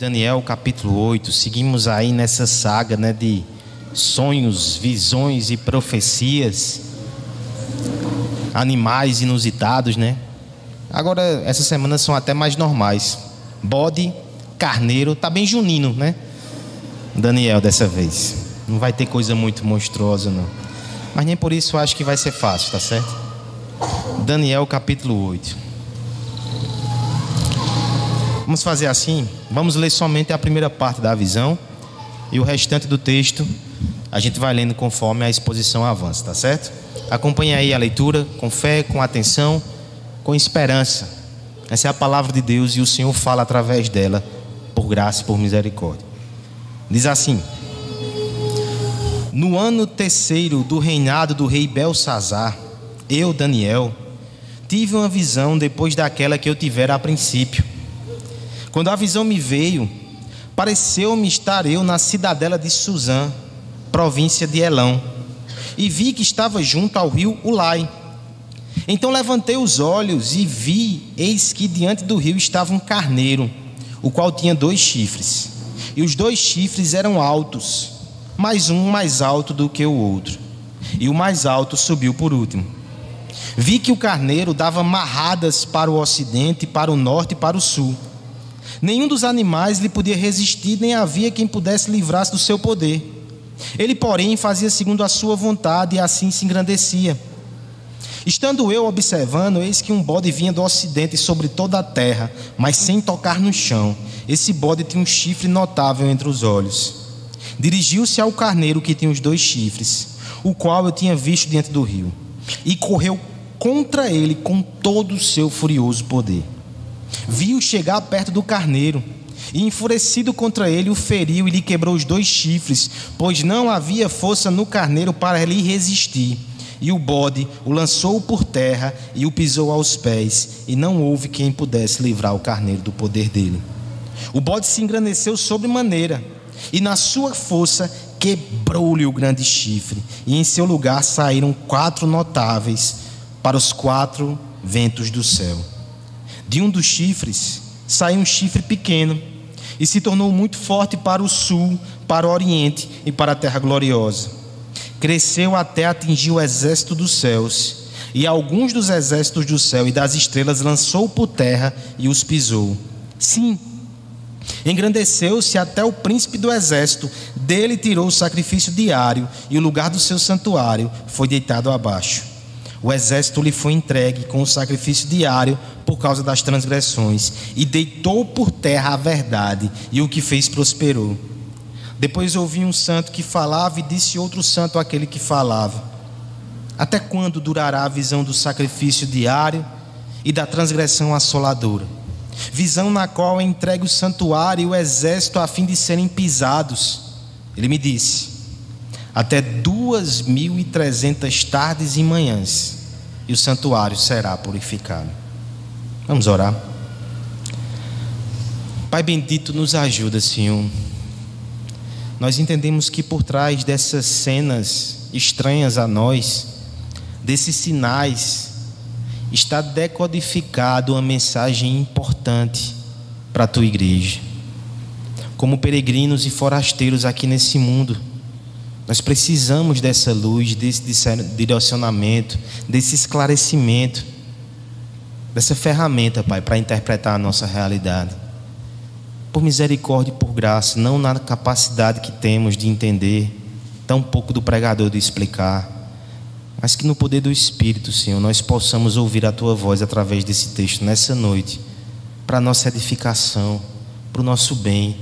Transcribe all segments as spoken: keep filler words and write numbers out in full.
Daniel capítulo oito, seguimos aí nessa saga, né, de sonhos, visões e profecias, animais inusitados, né? Agora essas semanas são até mais normais. Bode, carneiro, tá bem junino, né? Daniel dessa vez. Não vai ter coisa muito monstruosa, não. Mas nem por isso eu acho que vai ser fácil, tá certo? Daniel capítulo oito. Vamos fazer assim, vamos ler somente a primeira parte da visão e o restante do texto a gente vai lendo conforme a exposição avança, tá certo? Acompanhe aí a leitura com fé, com atenção, com esperança. Essa é a palavra de Deus e o Senhor fala através dela, por graça e por misericórdia. Diz assim: no ano terceiro do reinado do rei Belsazar, eu, Daniel, tive uma visão depois daquela que eu tivera a princípio. Quando a visão me veio, pareceu-me estar eu na cidadela de Suzã, província de Elão, e vi que estava junto ao rio Ulai. Então levantei os olhos e vi, eis que diante do rio estava um carneiro, o qual tinha dois chifres, e os dois chifres eram altos, mas um mais alto do que o outro, e o mais alto subiu por último. Vi que o carneiro dava marradas para o ocidente, para o norte e para o sul. Nenhum dos animais lhe podia resistir, nem havia quem pudesse livrar-se do seu poder. Ele, porém, fazia segundo a sua vontade e assim se engrandecia. Estando eu observando, eis que um bode vinha do ocidente sobre toda a terra, mas sem tocar no chão. Esse bode tinha um chifre notável entre os olhos. Dirigiu-se ao carneiro que tinha os dois chifres, o qual eu tinha visto diante do rio, e correu contra ele com todo o seu furioso poder. Viu chegar perto do carneiro, e enfurecido contra ele, o feriu e lhe quebrou os dois chifres, pois não havia força no carneiro para lhe resistir. E o bode o lançou por terra e o pisou aos pés, e não houve quem pudesse livrar o carneiro do poder dele. O bode se engrandeceu sobremaneira, e na sua força quebrou-lhe o grande chifre, e em seu lugar saíram quatro notáveis para os quatro ventos do céu. De um dos chifres saiu um chifre pequeno, e se tornou muito forte para o sul, para o oriente e para a terra gloriosa. Cresceu até atingir o exército dos céus, e alguns dos exércitos do céu e das estrelas lançou por terra e os pisou. Sim, engrandeceu-se até o príncipe do exército. Dele tirou o sacrifício diário, e o lugar do seu santuário foi deitado abaixo. O exército lhe foi entregue com o sacrifício diário por causa das transgressões, e deitou por terra a verdade, e o que fez prosperou. Depois ouvi um santo que falava, e disse outro santo àquele que falava: até quando durará a visão do sacrifício diário e da transgressão assoladora? Visão na qual é entregue o santuário e o exército a fim de serem pisados. Ele me disse: até duas mil e trezentas tardes e manhãs, e o santuário será purificado. Vamos orar. Pai bendito, nos ajuda, Senhor. Nós entendemos que por trás dessas cenas estranhas a nós, desses sinais, está decodificada uma mensagem importante para a tua igreja. Como peregrinos e forasteiros aqui nesse mundo, nós precisamos dessa luz, desse direcionamento, desse esclarecimento, dessa ferramenta, Pai, para interpretar a nossa realidade. Por misericórdia e por graça, não na capacidade que temos de entender, tampouco do pregador de explicar, mas que no poder do Espírito, Senhor, nós possamos ouvir a Tua voz através desse texto nessa noite, para a nossa edificação, para o nosso bem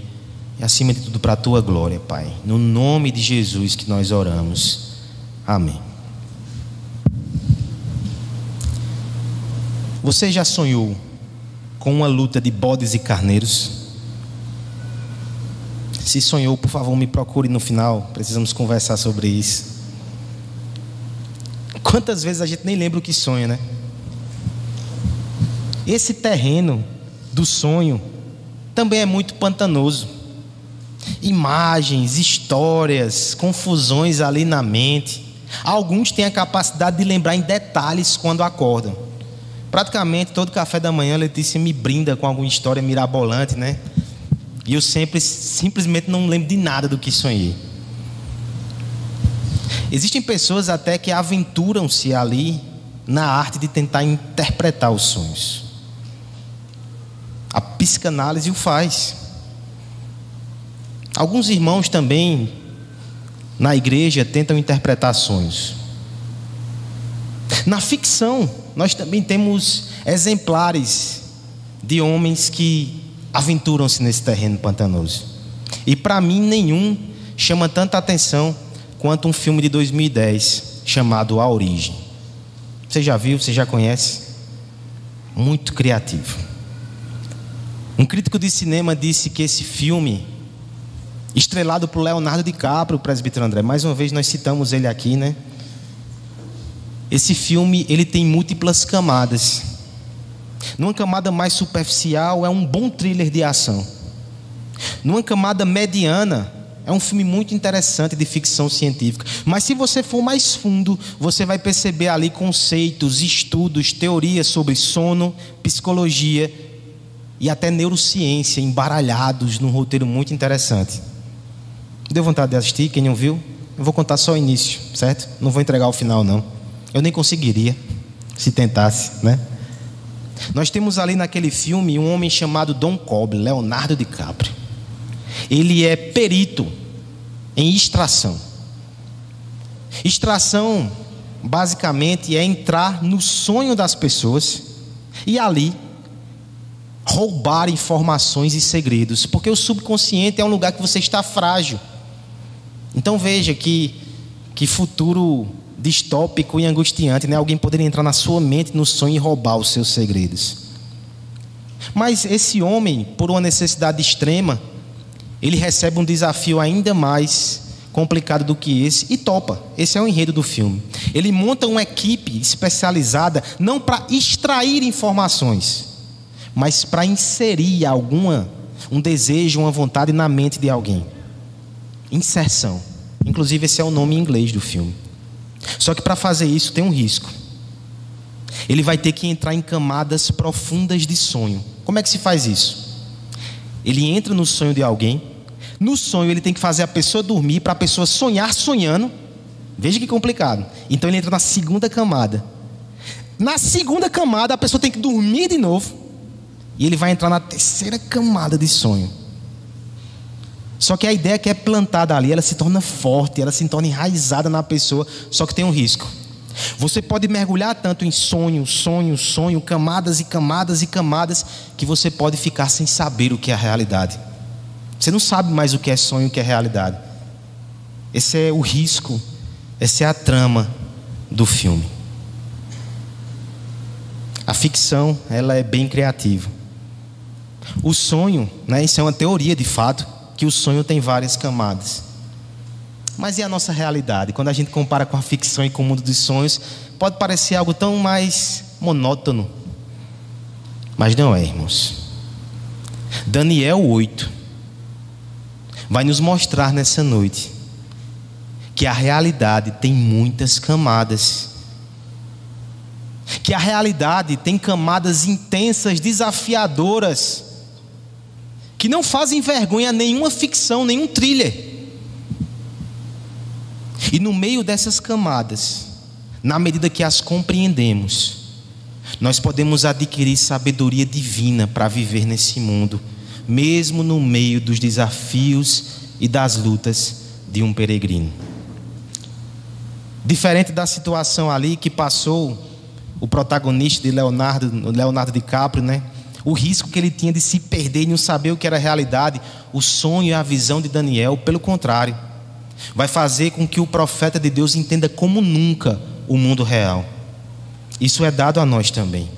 e, acima de tudo, para a Tua glória, Pai. No nome de Jesus que nós oramos. Amém. Você já sonhou com uma luta de bodes e carneiros? Se sonhou, por favor, me procure no final. Precisamos conversar sobre isso. Quantas vezes a gente nem lembra o que sonha, né? Esse terreno do sonho também é muito pantanoso. Imagens, histórias, confusões ali na mente. Alguns têm a capacidade de lembrar em detalhes quando acordam. Praticamente todo café da manhã, Letícia me brinda com alguma história mirabolante, né? E eu sempre, simplesmente não lembro de nada do que sonhei. Existem pessoas até que aventuram-se ali na arte de tentar interpretar os sonhos. A psicanálise o faz. Alguns irmãos também na igreja tentam interpretar sonhos. Na ficção, nós também temos exemplares de homens que aventuram-se nesse terreno pantanoso. E para mim nenhum chama tanta atenção quanto um filme de dois mil e dez chamado A Origem. Você já viu? Você já conhece? Muito criativo. Um crítico de cinema disse que esse filme, estrelado por Leonardo DiCaprio, o presbítero André, mais uma vez nós citamos ele aqui, né? Esse filme, ele tem múltiplas camadas. Numa camada mais superficial, é um bom thriller de ação. Numa camada mediana, é um filme muito interessante de ficção científica. Mas se você for mais fundo, você vai perceber ali conceitos, estudos, teorias sobre sono, psicologia e até neurociência embaralhados num roteiro muito interessante. Deu vontade de assistir, quem não viu? Eu vou contar só o início, certo? Não vou entregar o final, não. Eu nem conseguiria, se tentasse, né? Nós temos ali naquele filme um homem chamado Dom Cobb, Leonardo DiCaprio. Ele é perito em extração. Extração, basicamente, é entrar no sonho das pessoas e ali roubar informações e segredos, porque o subconsciente é um lugar que você está frágil. Então veja que, que futuro distópico e angustiante, né? Alguém poderia entrar na sua mente, no sonho e roubar os seus segredos. Mas esse homem, por uma necessidade extrema, ele recebe um desafio ainda mais complicado do que esse e topa. Esse é o enredo do filme. Ele monta uma equipe especializada não para extrair informações, mas para inserir alguma, um desejo, uma vontade na mente de alguém. Inserção. Inclusive esse é o nome em inglês do filme. Só que para fazer isso tem um risco. Ele vai ter que entrar em camadas profundas de sonho. Como é que se faz isso? Ele entra no sonho de alguém. No sonho ele tem que fazer a pessoa dormir para a pessoa sonhar sonhando. Veja que complicado. Então ele entra na segunda camada. Na segunda camada a pessoa tem que dormir de novo. E ele vai entrar na terceira camada de sonho. Só que a ideia que é plantada ali, ela se torna forte, ela se torna enraizada na pessoa, só que tem um risco. Você pode mergulhar tanto em sonho, sonho, sonho, camadas e camadas e camadas, que você pode ficar sem saber o que é a realidade. Você não sabe mais o que é sonho e o que é realidade. Esse é o risco, essa é a trama do filme. A ficção, ela é bem criativa. O sonho, né, isso é uma teoria de fato, que o sonho tem várias camadas. Mas e a nossa realidade? Quando a gente compara com a ficção e com o mundo dos sonhos, pode parecer algo tão mais monótono. Mas não é, irmãos. Daniel oito vai nos mostrar nessa noite que a realidade tem muitas camadas. Que a realidade tem camadas intensas, desafiadoras, que não fazem vergonha a nenhuma ficção, nenhum thriller. E no meio dessas camadas, na medida que as compreendemos, nós podemos adquirir sabedoria divina para viver nesse mundo, mesmo no meio dos desafios e das lutas de um peregrino. Diferente da situação ali que passou o protagonista de Leonardo, Leonardo DiCaprio, né? O risco que ele tinha de se perder e não saber o que era a realidade, o sonho e a visão de Daniel, pelo contrário, vai fazer com que o profeta de Deus entenda como nunca o mundo real. Isso é dado a nós também.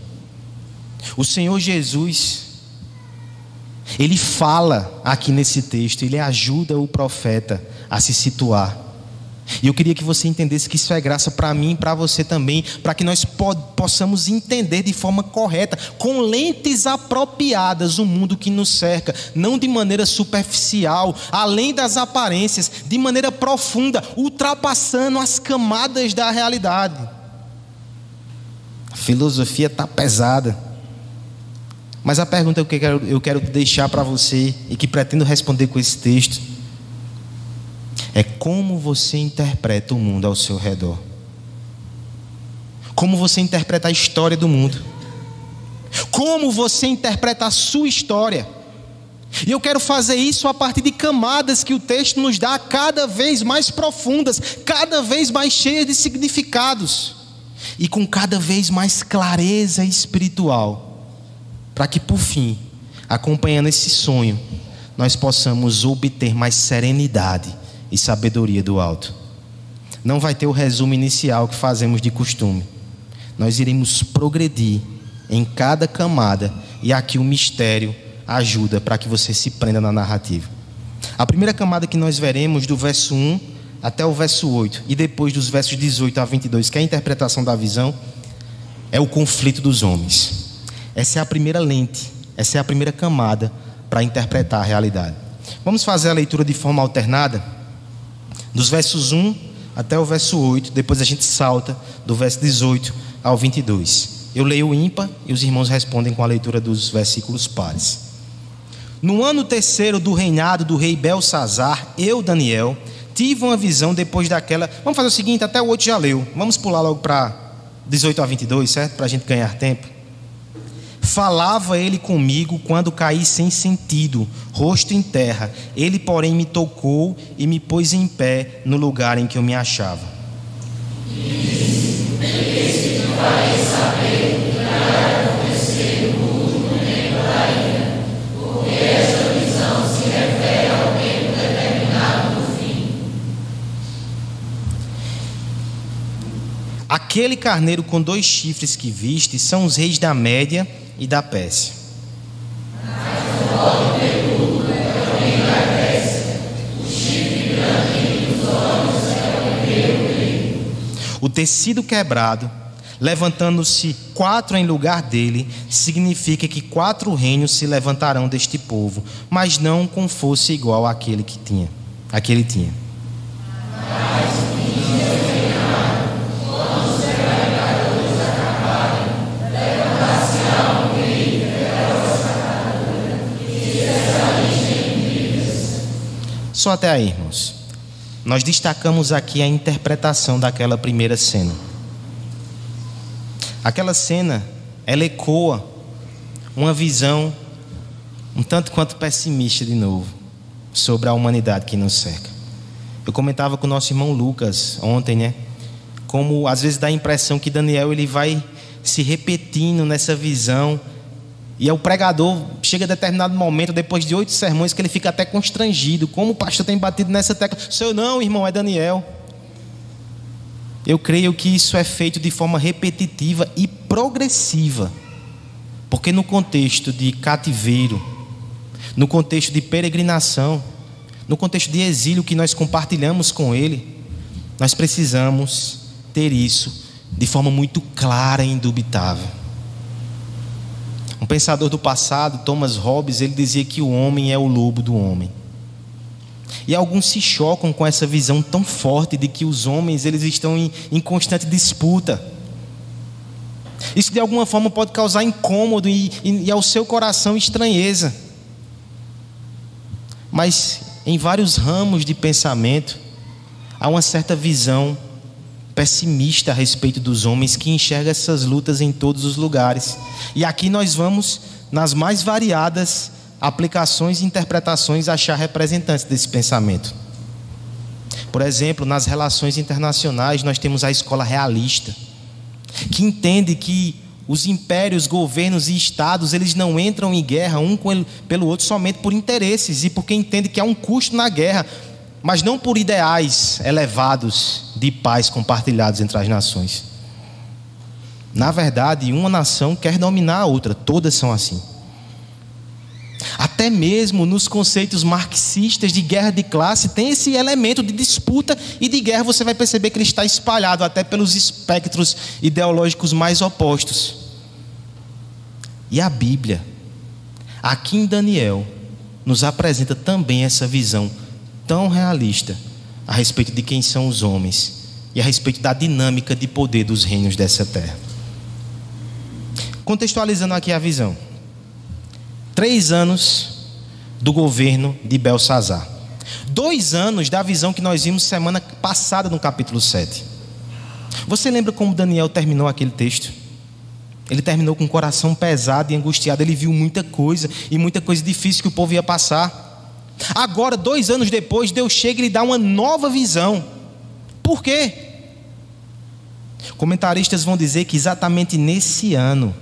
O Senhor Jesus, ele fala aqui nesse texto, ele ajuda o profeta a se situar. E eu queria que você entendesse que isso é graça para mim e para você também, para que nós po- possamos entender de forma correta, com lentes apropriadas, o mundo que nos cerca, não de maneira superficial, além das aparências, de maneira profunda, ultrapassando as camadas da realidade. A filosofia está pesada, Mas a pergunta que eu quero, eu quero deixar para você e que pretendo responder com esse texto é: como você interpreta o mundo ao seu redor? Como você interpreta a história do mundo? Como você interpreta a sua história? E eu quero fazer isso a partir de camadas que o texto nos dá, cada vez mais profundas, cada vez mais cheias de significados e com cada vez mais clareza espiritual, para que por fim, acompanhando esse sonho, nós possamos obter mais serenidade e sabedoria do alto. Não vai ter o resumo inicial que fazemos de costume. Nós iremos progredir em cada camada, e aqui o mistério ajuda para que você se prenda na narrativa. A primeira camada que nós veremos, do verso um até o verso oito, e depois dos versos dezoito a vinte e dois, que é a interpretação da visão, é o conflito dos homens. Essa é a primeira lente, essa é a primeira camada para interpretar a realidade. Vamos fazer a leitura de forma alternada, dos versos um até o verso oito, depois a gente salta do verso dezoito ao vinte e dois. Eu leio o ímpar e os irmãos respondem com a leitura dos versículos pares. No ano terceiro do reinado do rei Belsazar, eu, Daniel, tive uma visão depois daquela... Vamos fazer o seguinte, até o oito já leu. Vamos pular logo para dezoito a vinte e dois, certo? Para a gente ganhar tempo. Falava ele comigo quando caí sem sentido, rosto em terra. Ele, porém, me tocou e me pôs em pé no lugar em que eu me achava. Isso, isso não vai saber. Aquele carneiro com dois chifres que viste são os reis da Média e da Pérsia. O tecido quebrado, levantando-se quatro em lugar dele, significa que quatro reinos se levantarão deste povo, mas não com força igual àquele que tinha, aquele tinha. Só até aí, irmãos. Nós destacamos aqui a interpretação daquela primeira cena. Aquela cena, ela ecoa uma visão um tanto quanto pessimista de novo sobre a humanidade que nos cerca. Eu comentava com o nosso irmão Lucas ontem, né? Como às vezes dá a impressão que Daniel ele vai se repetindo nessa visão. E o pregador chega a determinado momento, depois de oito sermões, que ele fica até constrangido. Como o pastor tem batido nessa tecla? Seu não, irmão, é Daniel. Eu creio que isso é feito de forma repetitiva e progressiva. Porque no contexto de cativeiro, no contexto de peregrinação, no contexto de exílio que nós compartilhamos com ele, nós precisamos ter isso de forma muito clara e indubitável. Um pensador do passado, Thomas Hobbes, ele dizia que o homem é o lobo do homem. E alguns se chocam com essa visão tão forte de que os homens eles estão em, em constante disputa. Isso de alguma forma pode causar incômodo e, e, e ao seu coração estranheza. Mas em vários ramos de pensamento há uma certa visão pessimista a respeito dos homens, que enxerga essas lutas em todos os lugares. E aqui nós vamos, nas mais variadas aplicações e interpretações, achar representantes desse pensamento. Por exemplo, nas relações internacionais nós temos a escola realista, que entende que os impérios, governos e estados, eles não entram em guerra um com ele, pelo outro somente por interesses, e porque entende que há um custo na guerra, mas não por ideais elevados de paz compartilhados entre as nações. Na verdade, uma nação quer dominar a outra, todas são assim. Até mesmo nos conceitos marxistas de guerra de classe tem esse elemento de disputa e de guerra. Você vai perceber que ele está espalhado até pelos espectros ideológicos mais opostos. E a Bíblia, aqui em Daniel, nos apresenta também essa visão tão realista a respeito de quem são os homens e a respeito da dinâmica de poder dos reinos dessa terra. Contextualizando aqui a visão, três anos do governo de Belsazar, dois anos da visão que nós vimos semana passada no capítulo sete. Você lembra como Daniel terminou aquele texto? Ele terminou com o coração pesado e angustiado. Ele viu muita coisa, e muita coisa difícil que o povo ia passar. Agora, dois anos depois, Deus chega e lhe dá uma nova visão. Por quê? Comentaristas vão dizer que exatamente nesse ano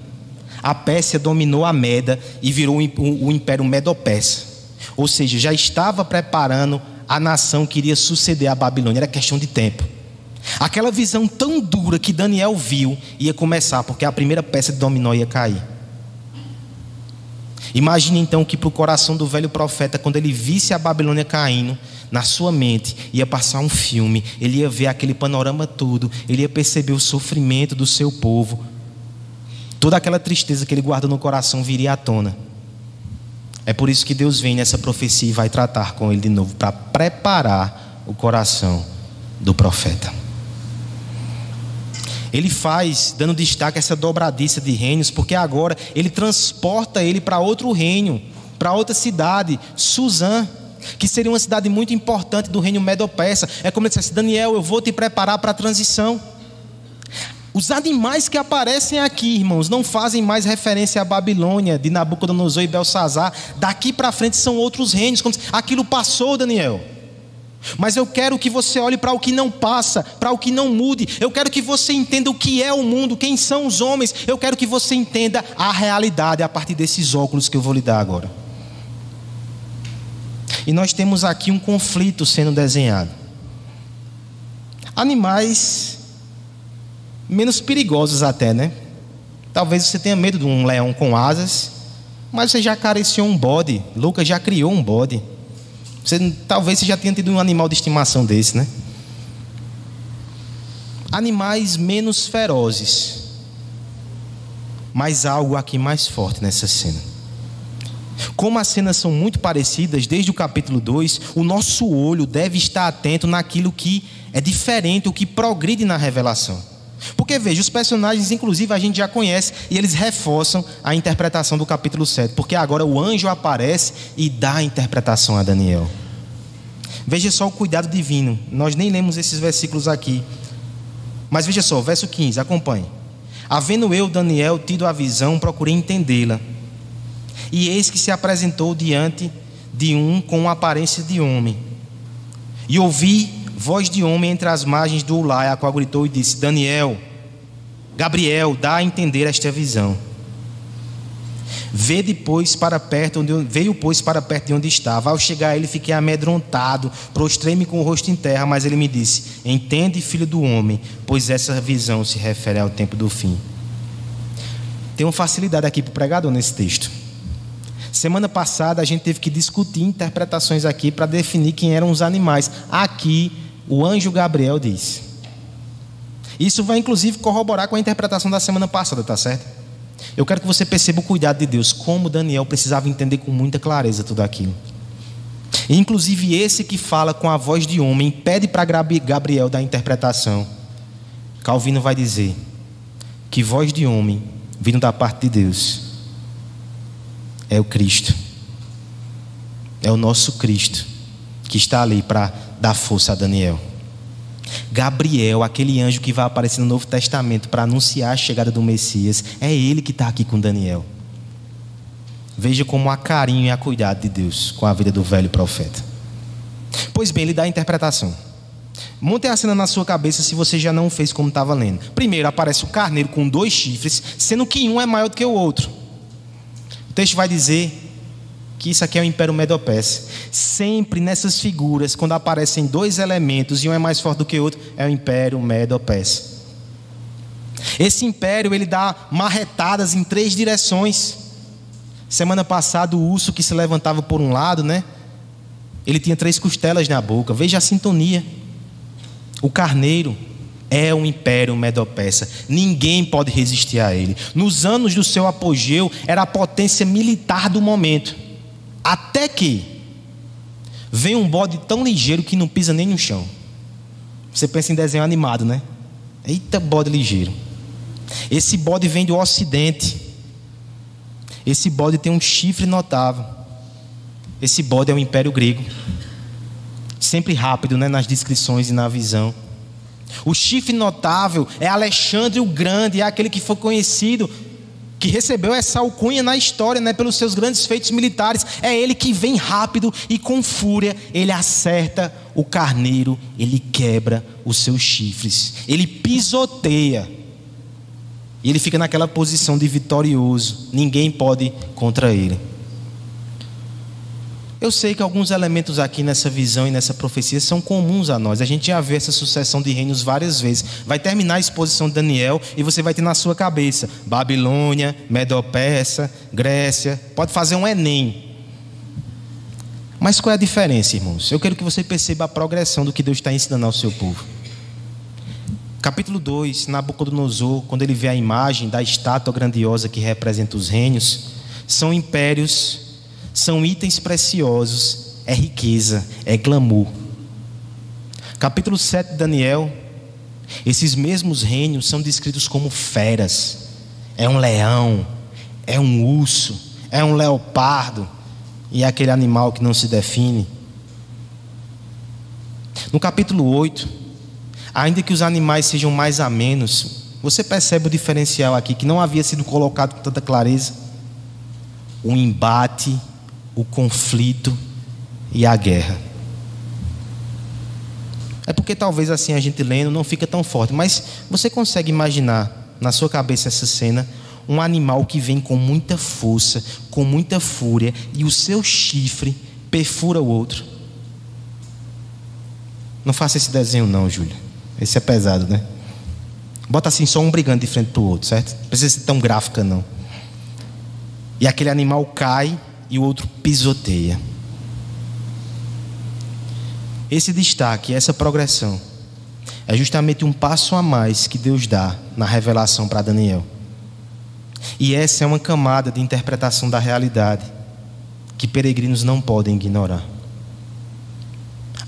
a Pérsia dominou a Meda e virou o Império Medo-Persa. Ou seja, já estava preparando a nação que iria suceder a Babilônia. Era questão de tempo. Aquela visão tão dura que Daniel viu ia começar, porque a primeira peça de dominó ia cair. Imagine então que para o coração do velho profeta, quando ele visse a Babilônia caindo, na sua mente ia passar um filme. Ele ia ver aquele panorama todo, ele ia perceber o sofrimento do seu povo. Toda aquela tristeza que ele guardou no coração viria à tona. É por isso que Deus vem nessa profecia e vai tratar com ele de novo, para preparar o coração do profeta. Ele faz, dando destaque a essa dobradiça de reinos, porque agora ele transporta ele para outro reino, para outra cidade, Suzã, que seria uma cidade muito importante do reino Medo-Persa. É como ele dissesse: Daniel, eu vou te preparar para a transição. Os animais que aparecem aqui, irmãos, não fazem mais referência à Babilônia de Nabucodonosor e Belsazar. Daqui para frente são outros reinos. Aquilo passou, Daniel. Mas eu quero que você olhe para o que não passa, para o que não mude. Eu quero que você entenda o que é o mundo, quem são os homens. Eu quero que você entenda a realidade a partir desses óculos que eu vou lhe dar agora. E nós temos aqui um conflito sendo desenhado. Animais menos perigosos até, né? Talvez você tenha medo de um leão com asas, mas você já acariciou um bode. Lucas já criou um bode. Você, talvez você já tenha tido um animal de estimação desse, né? Animais menos ferozes. Mas há algo aqui mais forte nessa cena. Como as cenas são muito parecidas, desde o capítulo dois, o nosso olho deve estar atento naquilo que é diferente, o que progride na revelação. Porque veja, os personagens inclusive a gente já conhece, e eles reforçam a interpretação do capítulo sete, porque agora o anjo aparece e dá a interpretação a Daniel. Veja só o cuidado divino. Nós nem lemos esses versículos aqui, mas veja só, verso quinze, acompanhe. Havendo eu, Daniel, tido a visão, procurei entendê-la, e eis que se apresentou diante de um com aparência de homem, e ouvi voz de homem entre as margens do Ulai, a qual gritou e disse: Daniel, Gabriel, dá a entender esta visão. Vede, pois, para perto onde eu, veio, pois, para perto de onde estava. Ao chegar a ele, fiquei amedrontado, prostrei-me com o rosto em terra, mas ele me disse: entende, filho do homem, pois essa visão se refere ao tempo do fim. Tem uma facilidade aqui para o pregador nesse texto. Semana passada a gente teve que discutir interpretações aqui para definir quem eram os animais. Aqui o anjo Gabriel diz. Isso vai inclusive corroborar com a interpretação da semana passada, tá certo? Eu quero que você perceba o cuidado de Deus, como Daniel precisava entender com muita clareza tudo aquilo. E, inclusive, esse que fala com a voz de homem pede para Gabriel dar a interpretação. Calvino vai dizer que voz de homem vindo da parte de Deus é o Cristo, é o nosso Cristo que está ali para dar força a Daniel. Gabriel, aquele anjo que vai aparecer no Novo Testamento para anunciar a chegada do Messias, é ele que está aqui com Daniel. Veja como há carinho e há cuidado de Deus com a vida do velho profeta. Pois bem, ele dá a interpretação. Monte a cena na sua cabeça, se você já não fez como estava lendo. Primeiro aparece o carneiro com dois chifres, sendo que um é maior do que o outro. O texto vai dizer que isso aqui é o Império Medo-Persa. Sempre nessas figuras, quando aparecem dois elementos e um é mais forte do que o outro, é o Império Medo-Persa. Esse império, ele dá marretadas em três direções. Semana passada, o urso que se levantava por um lado, né? Ele tinha três costelas na boca. Veja a sintonia. O carneiro é um império Medo-Persa. Ninguém pode resistir a ele. Nos anos do seu apogeu, era a potência militar do momento. Até que vem um bode tão ligeiro que não pisa nem no chão. Você pensa em desenho animado, né? Eita, bode ligeiro. Esse bode vem do Ocidente. Esse bode tem um chifre notável. Esse bode é o Império Grego. Sempre rápido, né, nas descrições e na visão. O chifre notável é Alexandre o Grande, é aquele que foi conhecido, que recebeu essa alcunha na história, né, pelos seus grandes feitos militares. É ele que vem rápido e com fúria ele acerta o carneiro, ele quebra os seus chifres, ele pisoteia e ele fica naquela posição de vitorioso. Ninguém pode contra ele. Eu sei que alguns elementos aqui nessa visão e nessa profecia são comuns a nós. A gente já vê essa sucessão de reinos várias vezes. Vai terminar a exposição de Daniel e você vai ter na sua cabeça Babilônia, Medo-Persa, Grécia. Pode fazer um Enem. Mas qual é a diferença, irmãos? Eu quero que você perceba a progressão do que Deus está ensinando ao seu povo. Capítulo dois, Nabucodonosor, quando ele vê a imagem da estátua grandiosa que representa os reinos, são impérios, são itens preciosos, é riqueza, é glamour. Capítulo sete de Daniel, esses mesmos reinos são descritos como feras. É um leão, é um urso, é um leopardo, e é aquele animal que não se define. No capítulo oito, ainda que os animais sejam mais amenos, você percebe o diferencial aqui, que não havia sido colocado com tanta clareza: o embate, o conflito e a guerra. É porque talvez assim a gente lendo não fica tão forte, mas você consegue imaginar na sua cabeça essa cena? Um animal que vem com muita força, com muita fúria, e o seu chifre perfura o outro. Não faça esse desenho não, Júlia, esse é pesado, né? Bota assim só um brigando de frente para o outro, certo? Não precisa ser tão gráfica não. E aquele animal cai e o outro pisoteia. Esse destaque, essa progressão, é justamente um passo a mais que Deus dá na revelação para Daniel. E essa é uma camada de interpretação da realidade que peregrinos não podem ignorar.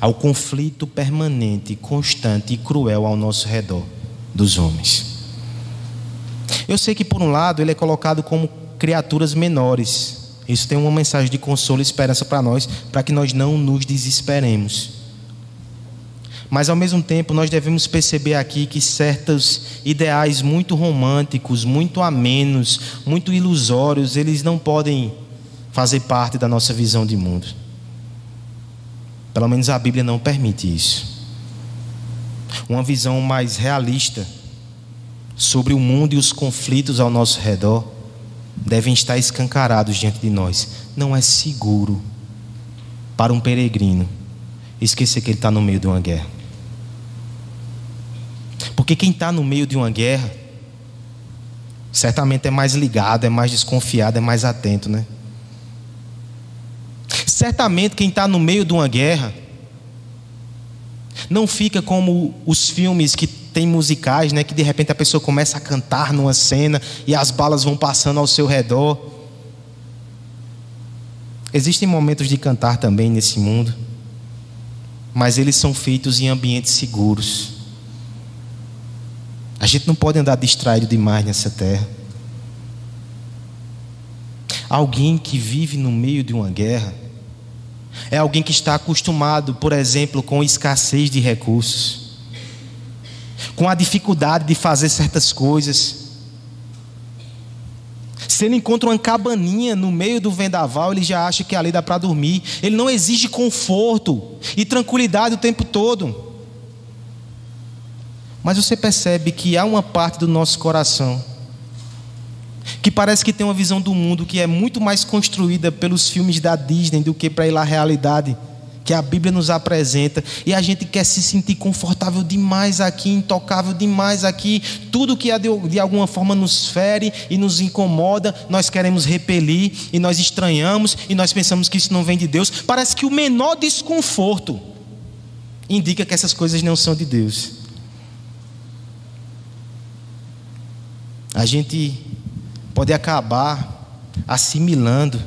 Ao conflito permanente, constante e cruel ao nosso redor dos homens. Eu sei que por um lado ele é colocado como criaturas menores. Isso tem uma mensagem de consolo e esperança para nós, para que nós não nos desesperemos. Mas ao mesmo tempo nós devemos perceber aqui que certos ideais muito românticos, muito amenos, muito ilusórios, eles não podem fazer parte da nossa visão de mundo. Pelo menos a Bíblia não permite isso. Uma visão mais realista sobre o mundo e os conflitos ao nosso redor devem estar escancarados diante de nós. Não é seguro para um peregrino esquecer que ele está no meio de uma guerra, porque quem está no meio de uma guerra certamente é mais ligado, é mais desconfiado, é mais atento, né? Certamente quem está no meio de uma guerra não fica como os filmes que tem musicais, né, que de repente a pessoa começa a cantar numa cena e as balas vão passando ao seu redor. Existem momentos de cantar também nesse mundo, mas eles são feitos em ambientes seguros. A gente não pode andar distraído demais nessa terra. Alguém que vive no meio de uma guerra é alguém que está acostumado, por exemplo, com escassez de recursos, com a dificuldade de fazer certas coisas. Se ele encontra uma cabaninha no meio do vendaval, ele já acha que ali dá para dormir. Ele não exige conforto e tranquilidade o tempo todo. Mas você percebe que há uma parte do nosso coração que parece que tem uma visão do mundo que é muito mais construída pelos filmes da Disney do que para ir lá à realidade que a Bíblia nos apresenta, e a gente quer se sentir confortável demais aqui, intocável demais aqui. Tudo que de alguma forma nos fere e nos incomoda, nós queremos repelir, e nós estranhamos, e nós pensamos que isso não vem de Deus. Parece que o menor desconforto indica que essas coisas não são de Deus. A gente pode acabar assimilando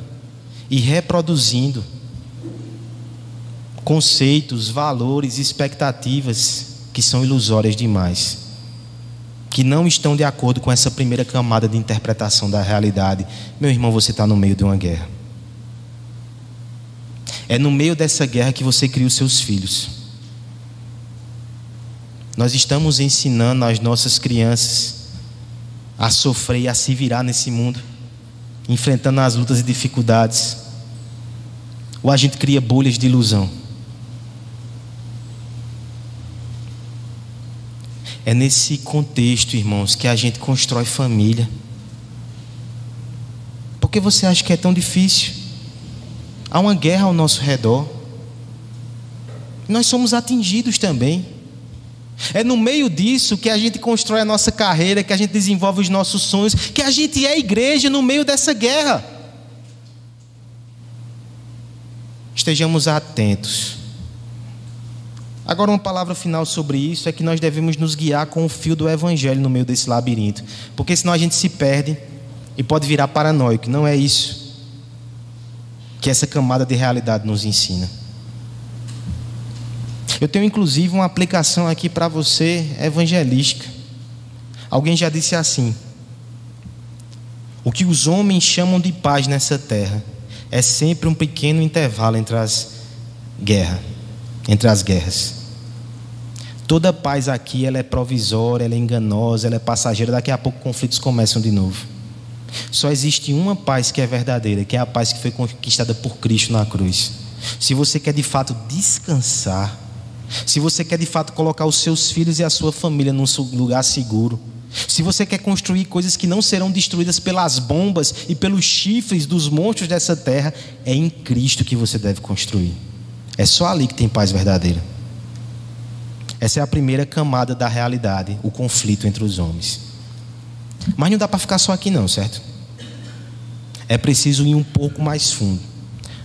e reproduzindo conceitos, valores, expectativas que são ilusórias demais. que não estão de acordo com essa primeira camada de interpretação da realidade, meu irmão, você está no meio de uma guerra. É no meio dessa guerra que você cria os seus filhos. Nós estamos ensinando as nossas crianças a sofrer e a se virar nesse mundo, enfrentando as lutas e dificuldades, ou a gente cria bolhas de ilusão? É nesse contexto, irmãos, que a gente constrói família. Por que você acha que é tão difícil? Há uma guerra ao nosso redor. Nós somos atingidos também. É no meio disso que a gente constrói a nossa carreira, que a gente desenvolve os nossos sonhos, que a gente é igreja no meio dessa guerra. Estejamos atentos. Agora, uma palavra final sobre isso é que nós devemos nos guiar com o fio do evangelho no meio desse labirinto, porque senão a gente se perde e pode virar paranoico. Não é isso que essa camada de realidade nos ensina. Eu tenho inclusive uma aplicação aqui para você, evangelística. Alguém já disse assim: o que os homens chamam de paz nessa terra é sempre um pequeno intervalo entre as guerras. Entre as guerras. Toda paz aqui, ela é provisória, ela é enganosa, ela é passageira. Daqui a pouco conflitos começam de novo. Só existe uma paz que é verdadeira, que é a paz que foi conquistada por Cristo na cruz. Se você quer de fato descansar, se você quer de fato colocar os seus filhos e a sua família num lugar seguro, se você quer construir coisas que não serão destruídas pelas bombas e pelos chifres dos monstros dessa terra, é em Cristo que você deve construir. É só ali que tem paz verdadeira. Essa é a primeira camada da realidade, o conflito entre os homens. Mas não dá para ficar só aqui não, certo? É preciso ir um pouco mais fundo.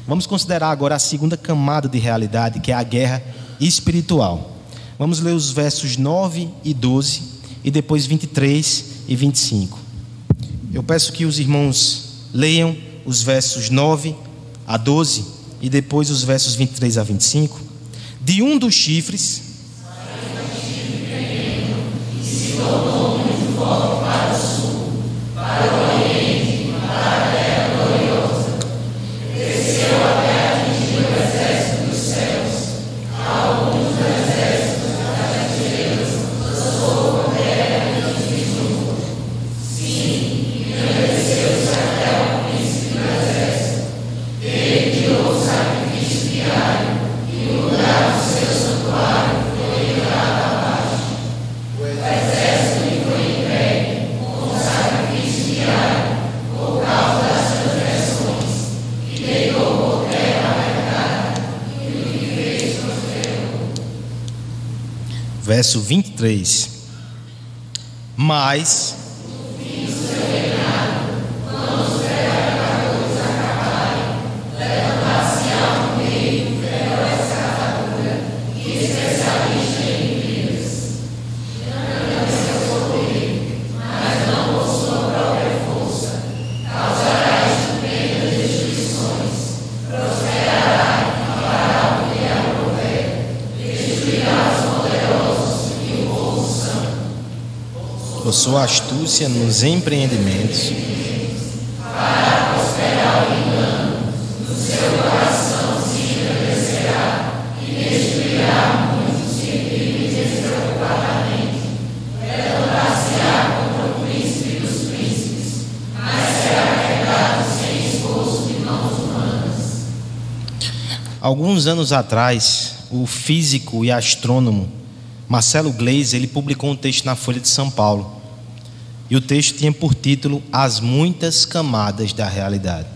Vamos considerar agora a segunda camada de realidade, que é a guerra espiritual. Vamos ler os versos nove e doze e depois vinte e três e vinte e cinco. Eu peço que os irmãos leiam os versos nove a doze e depois os versos vinte e três a vinte e cinco. De um dos chifres saiu um chifre pequeno e se tornou muito forte para o sul, para o oriente, para a terra gloriosa. Desceu até atingir o exército dos céus, a alguns dos exércitos das estrelas lançou a terra e os deslumbrou. Sim, engrandeceu-se até o príncipe do exército. Ele tirou o sacrifício diário e o lugar do seu santuário foi retirado abaixo. O exército ficou em pé com o sacrifício diário por causa das transgressões e deitou por terra a verdade e o que fez prosperou. Verso vinte e três. Mas no fim do seu reinado, quando os pregadores acabarem, levantar-se-á no meio do véu da escravatura e especialista em vidas. Ganharão seu poder, mas não por sua própria força. Causarás tremendas destruições, prosperará e fará o que lhe aprover, destruirá os poderosos e o povo santo. por sua astúcia nos empreendimentos, Fará prosperar o engano, no seu coração se engrandecerá e destruirá muitos que vivem despreocupadamente. Levantar-se-á contra o príncipe dos príncipes, mas será quebrado sem esforço de mãos humanas. alguns anos atrás, o físico e astrônomo Marcelo Gleiser, ele publicou um texto na Folha de São Paulo. E o texto tinha por título As Muitas Camadas da Realidade.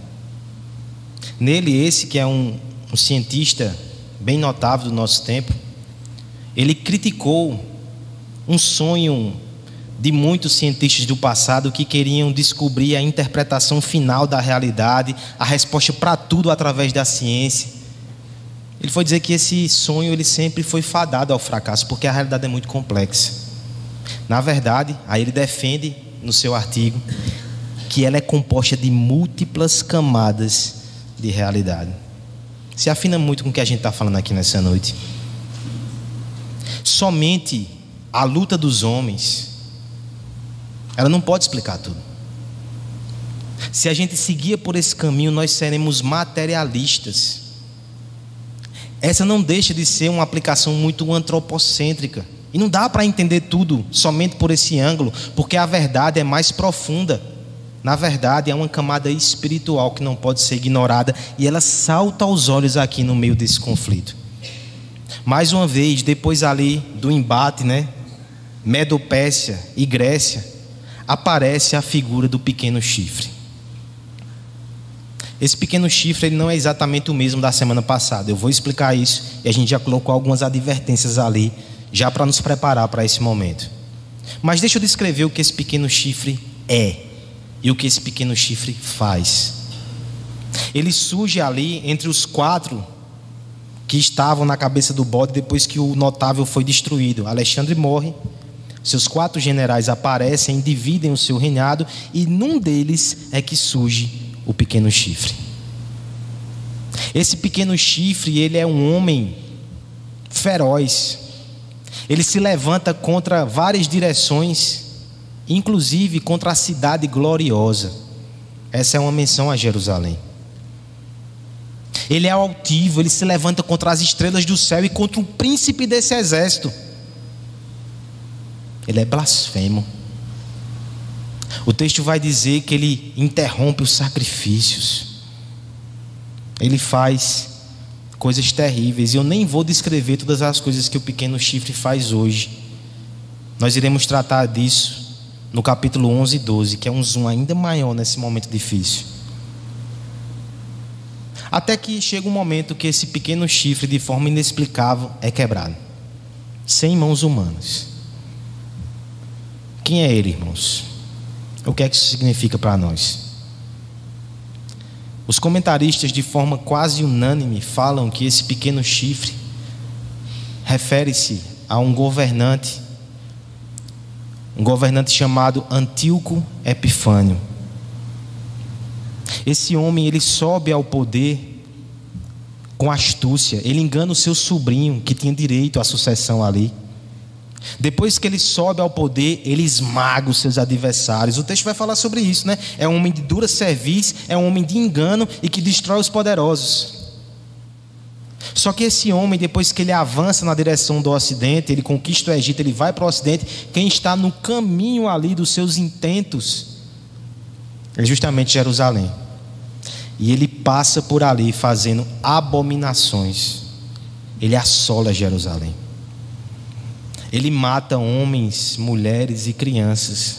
Nele, esse que é um, um cientista bem notável do nosso tempo, ele criticou um sonho de muitos cientistas do passado que queriam descobrir a interpretação final da realidade, a resposta para tudo através da ciência. Ele foi dizer que esse sonho ele sempre foi fadado ao fracasso, porque a realidade é muito complexa. Na verdade, aí ele defende no seu artigo que ela é composta de múltiplas camadas de realidade. Se afina muito com o que a gente está falando aqui nessa noite. Somente a luta dos homens Ela não pode explicar tudo. Se a gente seguir por esse caminho, nós seremos materialistas. Essa não deixa de ser uma aplicação muito antropocêntrica. E não dá para entender tudo somente por esse ângulo, porque a verdade é mais profunda. Na verdade, é uma camada espiritual que não pode ser ignorada, e ela salta aos olhos aqui no meio desse conflito. Mais uma vez, depois ali do embate, né, Medo-Persa e Grécia, aparece a figura do pequeno chifre. Esse pequeno chifre, ele não é exatamente o mesmo da semana passada. Eu vou explicar isso, e a gente já colocou algumas advertências ali, já para nos preparar para esse momento. Mas deixa eu descrever o que esse pequeno chifre é e o que esse pequeno chifre faz. Ele surge ali entre os quatro que estavam na cabeça do bode depois que o notável foi destruído. Alexandre morre, seus quatro generais aparecem, dividem o seu reinado, e num deles é que surge o pequeno chifre. Esse pequeno chifre, ele é um homem feroz. Ele se levanta contra várias direções, inclusive contra a cidade gloriosa. Essa é uma menção a Jerusalém. Ele é altivo, ele se levanta contra as estrelas do céu e contra o príncipe desse exército. Ele é blasfemo. O texto vai dizer que ele interrompe os sacrifícios. Ele faz coisas terríveis, e eu nem vou descrever todas as coisas que o pequeno chifre faz hoje. Nós iremos tratar disso no capítulo onze e doze, que é um zoom ainda maior nesse momento difícil. Até que chega um momento que esse pequeno chifre, de forma inexplicável, é quebrado, sem mãos humanas. Quem é ele, irmãos? O que é que isso significa para nós? Os comentaristas, de forma quase unânime, falam que esse pequeno chifre refere-se a um governante, um governante chamado Antíoco Epifânio. Esse homem, ele sobe ao poder com astúcia, ele engana o seu sobrinho, que tinha direito à sucessão ali. Depois que ele sobe ao poder, ele esmaga os seus adversários. O texto vai falar sobre isso, né? É um homem de dura cerviz, é um homem de engano e que destrói os poderosos. Só que esse homem, depois que ele avança na direção do Ocidente, ele conquista o Egito, ele vai para o Ocidente. Quem está no caminho ali dos seus intentos é justamente Jerusalém. E ele passa por ali fazendo abominações. Ele assola Jerusalém. Ele mata homens, mulheres e crianças.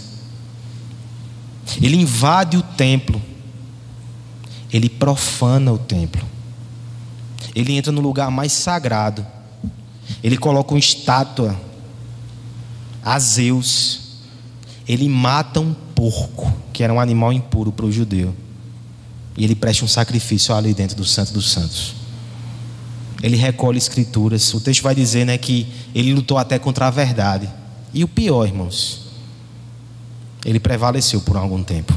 Ele invade o templo. Ele profana o templo. Ele entra no lugar mais sagrado. Ele coloca uma estátua a Zeus. Ele mata um porco, que era um animal impuro para o judeu. E ele presta um sacrifício ali dentro do Santo dos Santos. Ele recolhe escrituras. O texto vai dizer, né, que ele lutou até contra a verdade. E o pior, irmãos, ele prevaleceu por algum tempo.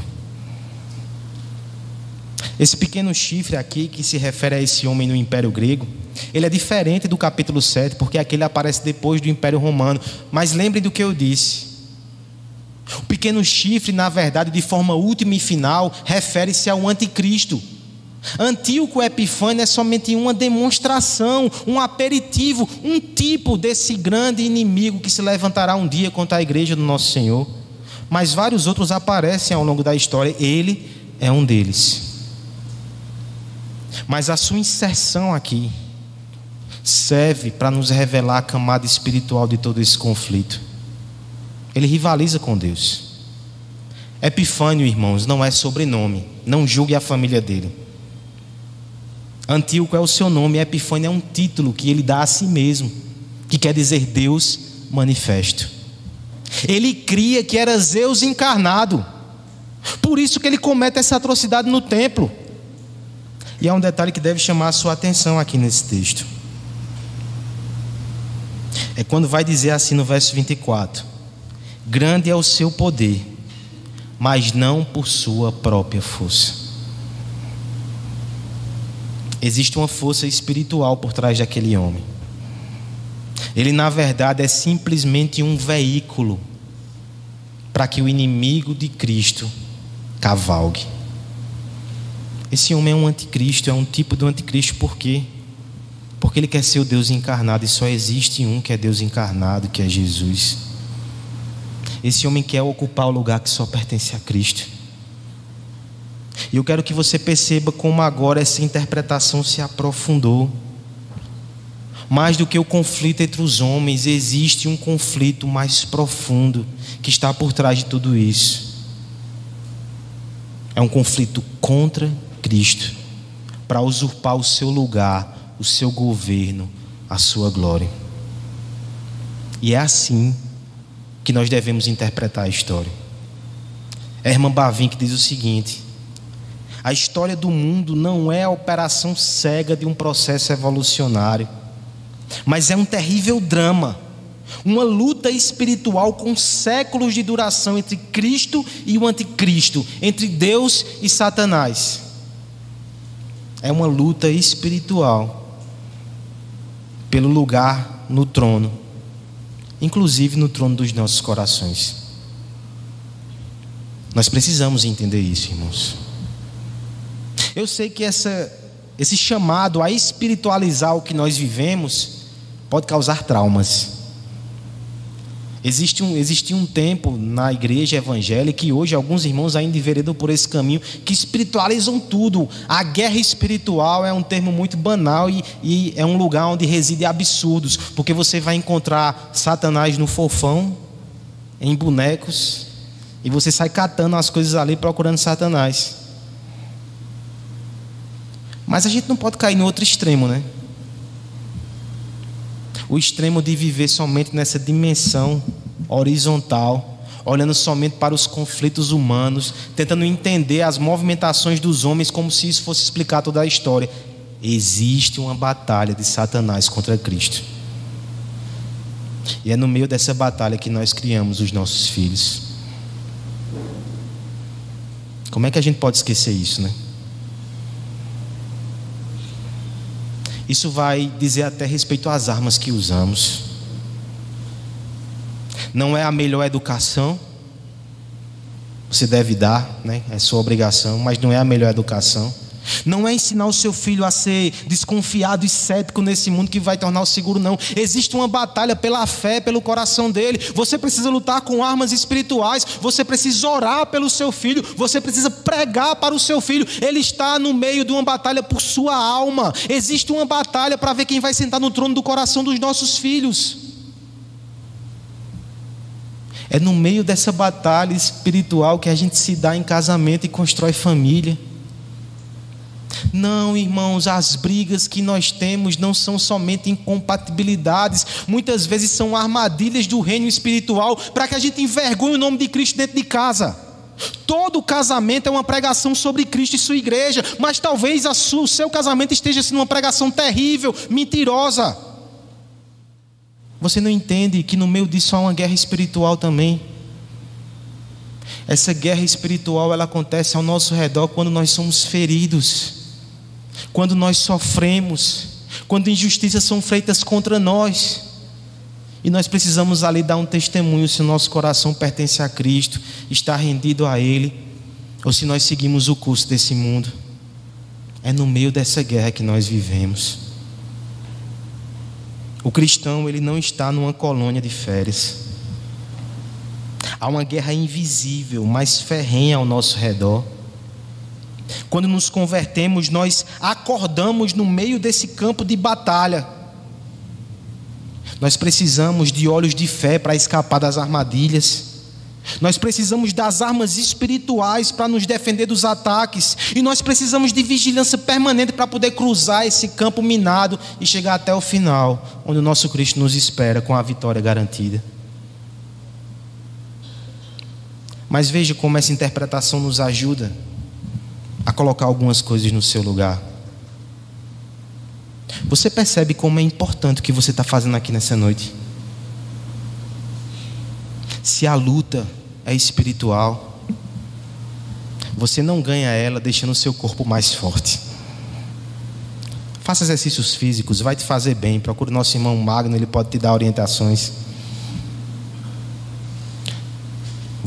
Esse pequeno chifre aqui, que se refere a esse homem no Império Grego, ele é diferente do capítulo sete, porque aquele aparece depois do Império Romano. Mas lembrem do que eu disse. O pequeno chifre, na verdade, de forma última e final, refere-se ao anticristo. Antíoco Epifânio é somente uma demonstração, um aperitivo, um tipo desse grande inimigo que se levantará um dia contra a igreja do nosso Senhor. Mas vários outros aparecem ao longo da história. Ele é um deles. Mas a sua inserção aqui serve para nos revelar a camada espiritual de todo esse conflito. Ele rivaliza com Deus. Epifânio, irmãos, não é sobrenome. Não julgue a família dele. Antíoco é o seu nome, e Epifânio é um título que ele dá a si mesmo, que quer dizer Deus manifesto. Ele cria que era Zeus encarnado. Por isso que ele comete essa atrocidade no templo. E há um detalhe que deve chamar a sua atenção aqui nesse texto. É quando vai dizer assim no verso vinte e quatro: grande é o seu poder, mas não por sua própria força. Existe uma força espiritual por trás daquele homem. Ele, na verdade, é simplesmente um veículo para que o inimigo de Cristo cavalgue. Esse homem é um anticristo, é um tipo do anticristo. Por quê? Porque ele quer ser o Deus encarnado, e só existe um que é Deus encarnado, que é Jesus. Esse homem quer ocupar o lugar que só pertence a Cristo. E eu quero que você perceba como agora essa interpretação se aprofundou. Mais do que o conflito entre os homens, existe um conflito mais profundo que está por trás de tudo isso. É um conflito contra Cristo, para usurpar o seu lugar, o seu governo, a sua glória. E é assim que nós devemos interpretar a história. Herman Bavinck diz o seguinte: a história do mundo não é a operação cega de um processo evolucionário, mas é um terrível drama, uma luta espiritual com séculos de duração entre Cristo e o anticristo, entre Deus e Satanás. É uma luta espiritual pelo lugar no trono, inclusive no trono dos nossos corações. Nós precisamos entender isso, irmãos. Eu sei que essa... esse chamado a espiritualizar o que nós vivemos pode causar traumas. Existe um, existe um tempo na igreja evangélica, e hoje alguns irmãos ainda enveredam por esse caminho, que espiritualizam tudo. A guerra espiritual é um termo muito banal, e, e é um lugar onde residem absurdos, porque você vai encontrar Satanás no fofão, em bonecos, e você sai catando as coisas ali, procurando Satanás. Mas a gente não pode cair no outro extremo, né? O extremo de viver somente nessa dimensão horizontal, olhando somente para os conflitos humanos, tentando entender as movimentações dos homens como se isso fosse explicar toda a história. Existe uma batalha de Satanás contra Cristo. E é no meio dessa batalha que nós criamos os nossos filhos. Como é que a gente pode esquecer isso, né? Isso vai dizer até respeito às armas que usamos. Não é a melhor educação, você deve dar, né? É sua obrigação, mas não é a melhor educação. Não é ensinar o seu filho a ser desconfiado e cético nesse mundo que vai tornar o seguro, não. Existe uma batalha pela fé, pelo coração dele. Você precisa lutar com armas espirituais, você precisa orar pelo seu filho, você precisa pregar para o seu filho. Ele está no meio de uma batalha por sua alma. Existe uma batalha para ver quem vai sentar no trono do coração dos nossos filhos. É no meio dessa batalha espiritual que a gente se dá em casamento e constrói família. Não, irmãos, as brigas que nós temos não são somente incompatibilidades, muitas vezes são armadilhas do reino espiritual para que a gente envergonhe o nome de Cristo dentro de casa. Todo casamento é uma pregação sobre Cristo e sua igreja, mas talvez a sua, o seu casamento esteja sendo uma pregação terrível, mentirosa. Você não entende que no meio disso há uma guerra espiritual também? Essa guerra espiritual, ela acontece ao nosso redor quando nós somos feridos, quando nós sofremos, quando injustiças são feitas contra nós, e nós precisamos ali dar um testemunho se o nosso coração pertence a Cristo, está rendido a Ele, ou se nós seguimos o curso desse mundo. É no meio dessa guerra que nós vivemos. O cristão, ele não está numa colônia de férias. Há uma guerra invisível, mas ferrenha ao nosso redor. Quando nos convertemos, nós acordamos no meio desse campo de batalha. Nós precisamos de olhos de fé para escapar das armadilhas. Nós precisamos das armas espirituais para nos defender dos ataques. E nós precisamos de vigilância permanente para poder cruzar esse campo minado e chegar até o final, onde o nosso Cristo nos espera com a vitória garantida. Mas veja como essa interpretação nos ajuda a colocar algumas coisas no seu lugar. Você percebe como é importante o que você está fazendo aqui nessa noite? Se a luta é espiritual, você não ganha ela deixando o seu corpo mais forte. Faça exercícios físicos, vai te fazer bem. Procure nosso irmão Magno, ele pode te dar orientações.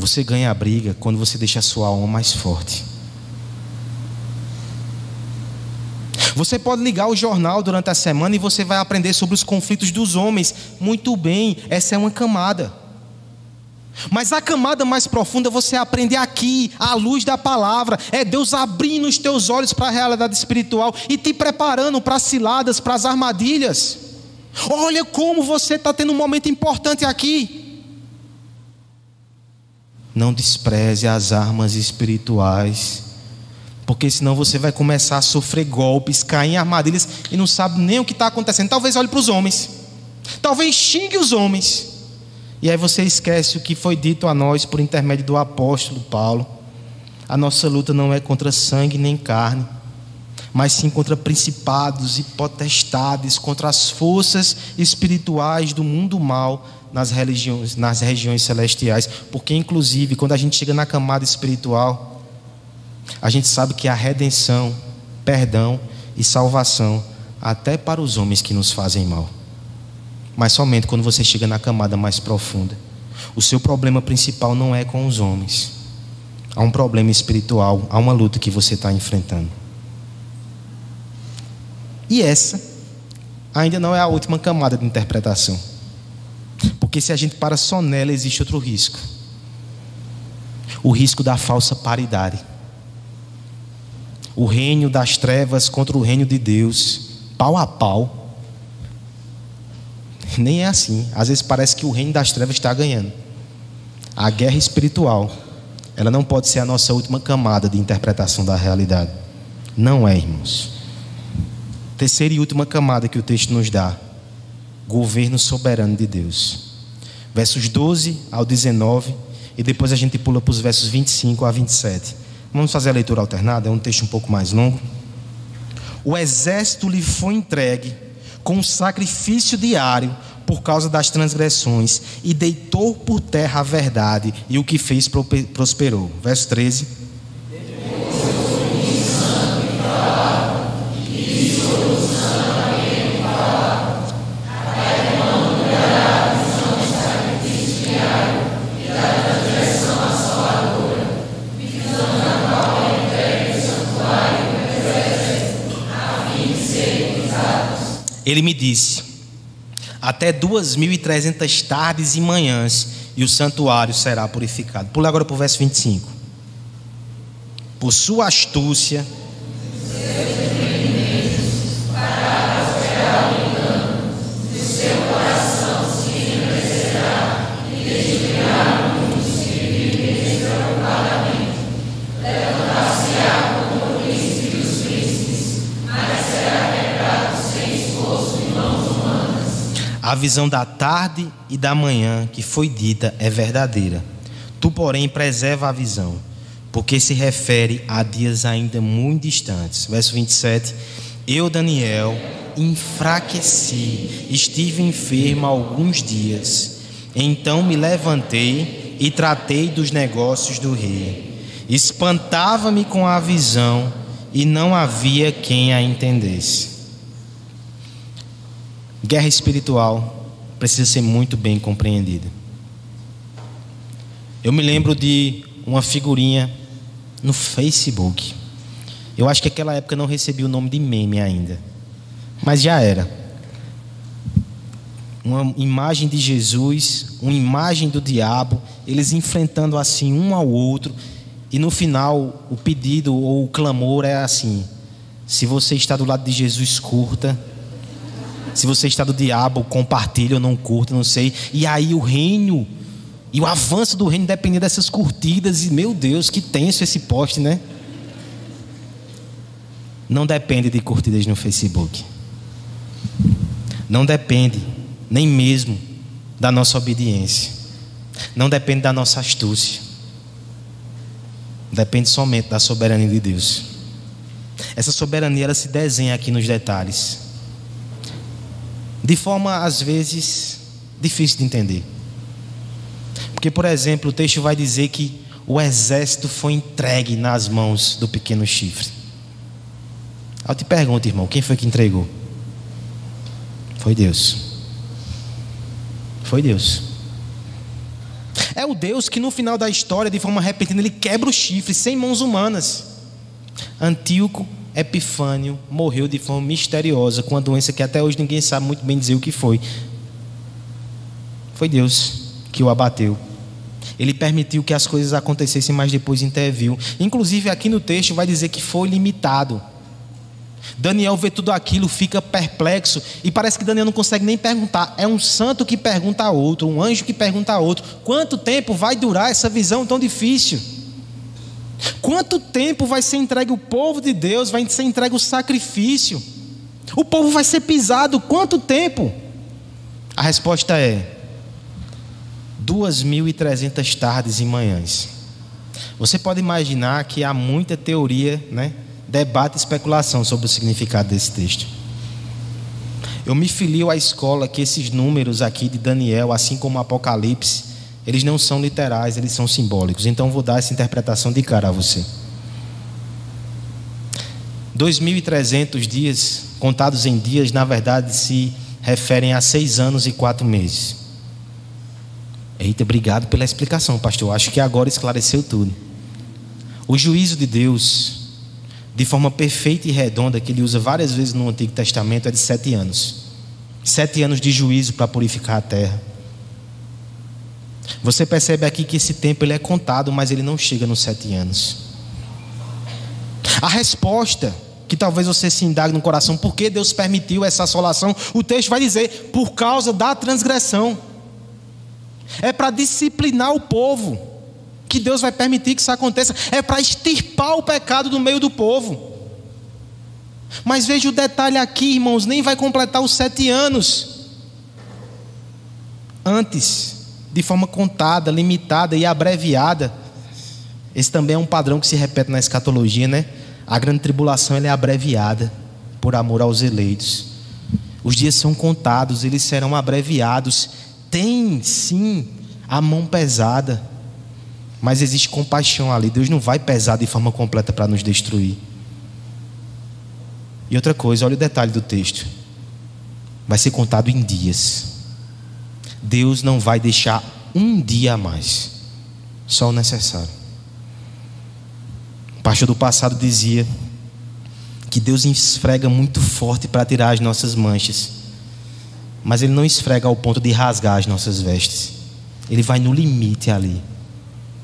Você ganha a briga quando você deixa a sua alma mais forte. Você pode ligar o jornal durante a semana e você vai aprender sobre os conflitos dos homens. Muito bem, essa é uma camada. Mas a camada mais profunda você aprende aqui, à luz da palavra. É Deus abrindo os teus olhos para a realidade espiritual e te preparando para as ciladas, para as armadilhas. Olha como você está tendo um momento importante aqui. Não despreze as armas espirituais, porque senão você vai começar a sofrer golpes, cair em armadilhas e não sabe nem o que está acontecendo. Talvez olhe para os homens, talvez xingue os homens, e aí você esquece o que foi dito a nós por intermédio do apóstolo Paulo. A nossa luta não é contra sangue nem carne, mas sim contra principados e potestades, contra as forças espirituais do mundo mal nas religiões, nas regiões celestiais. Porque inclusive quando a gente chega na camada espiritual, a gente sabe que há redenção, perdão e salvação até para os homens que nos fazem mal. Mas somente quando você chega na camada mais profunda. O seu problema principal não é com os homens. Há um problema espiritual, há uma luta que você está enfrentando. E essa ainda não é a última camada de interpretação. Porque se a gente para só nela, existe outro risco. O risco da falsa paridade. O reino das trevas contra o reino de Deus, pau a pau. Nem é assim. Às vezes parece que o reino das trevas está ganhando. A guerra espiritual, ela não pode ser a nossa última camada de interpretação da realidade. Não é, irmãos. Terceira e última camada que o texto nos dá: governo soberano de Deus. Versos doze ao dezenove, e depois a gente pula para os versos vinte e cinco a vinte e sete. Vamos fazer a leitura alternada, é um texto um pouco mais longo. O exército lhe foi entregue com sacrifício diário por causa das transgressões, e deitou por terra a verdade, e o que fez prosperou. Verso treze. Ele me disse: até duas mil e trezentas tardes e manhãs, e o santuário será purificado. Pula agora para o verso vinte e cinco. Por sua astúcia, a visão da tarde e da manhã que foi dita é verdadeira. Tu, porém, preserva a visão, porque se refere a dias ainda muito distantes. Verso vinte e sete. Eu, Daniel, enfraqueci, estive enfermo alguns dias. Então me levantei e tratei dos negócios do rei. Espantava-me com a visão e não havia quem a entendesse. Guerra espiritual precisa ser muito bem compreendida. Eu me lembro de uma figurinha no Facebook. Eu acho que naquela época não recebi o nome de meme ainda, mas já era. Uma imagem de Jesus, uma imagem do diabo, eles enfrentando assim um ao outro. E no final o pedido ou o clamor é assim: se você está do lado de Jesus, curta. Se você está do diabo, compartilha ou não curta, não sei. E aí o reino e o avanço do reino dependendo dessas curtidas. E meu Deus, que tenso esse post, né? Não depende de curtidas no Facebook. Não depende nem mesmo da nossa obediência. Não depende da nossa astúcia. Depende somente da soberania de Deus. Essa soberania, ela se desenha aqui nos detalhes, de forma, às vezes, difícil de entender. Porque, por exemplo, o texto vai dizer que o exército foi entregue nas mãos do pequeno chifre. Eu te pergunto, irmão, quem foi que entregou? Foi Deus. Foi Deus. É o Deus que no final da história, de forma repentina, ele quebra o chifre sem mãos humanas. Antíoco Epifânio morreu de forma misteriosa com uma doença que até hoje ninguém sabe muito bem dizer o que foi. Foi Deus que o abateu. Ele permitiu que as coisas acontecessem, mas depois interviu. Inclusive aqui no texto vai dizer que foi limitado. Daniel vê tudo aquilo, fica perplexo, e parece que Daniel não consegue nem perguntar. É um santo que pergunta a outro, um anjo que pergunta a outro: quanto tempo vai durar essa visão tão difícil? Quanto tempo vai ser entregue o povo de Deus? Vai ser entregue o sacrifício? O povo vai ser pisado? Quanto tempo? A resposta é duas mil e trezentas tardes e manhãs. Você pode imaginar que há muita teoria, né? Debate e especulação sobre o significado desse texto. Eu me filio à escola que esses números aqui de Daniel, assim como o Apocalipse, eles não são literais, eles são simbólicos. Então vou dar essa interpretação de cara a você. dois mil e trezentos dias, contados em dias, na verdade se referem a seis anos e quatro meses. Eita, obrigado pela explicação, pastor. Acho que agora esclareceu tudo. O juízo de Deus, de forma perfeita e redonda, que ele usa várias vezes no Antigo Testamento, é de sete anos. Sete anos de juízo para purificar a terra. Você percebe aqui que esse tempo ele é contado, mas ele não chega nos sete anos. A resposta que talvez você se indague no coração: por que Deus permitiu essa assolação? O texto vai dizer: por causa da transgressão. É para disciplinar o povo que Deus vai permitir que isso aconteça. É para extirpar o pecado do meio do povo. Mas veja o detalhe aqui, irmãos: nem vai completar os sete anos. Antes, de forma contada, limitada e abreviada. Esse também é um padrão que se repete na escatologia, né? A grande tribulação ela é abreviada por amor aos eleitos. Os dias são contados, eles serão abreviados. Tem sim a mão pesada, mas existe compaixão ali. Deus não vai pesar de forma completa para nos destruir. E outra coisa, olha o detalhe do texto: vai ser contado em dias. Deus não vai deixar um dia a mais, só o necessário. O pastor do passado dizia que Deus esfrega muito forte para tirar as nossas manchas, mas ele não esfrega ao ponto de rasgar as nossas vestes. Ele vai no limite ali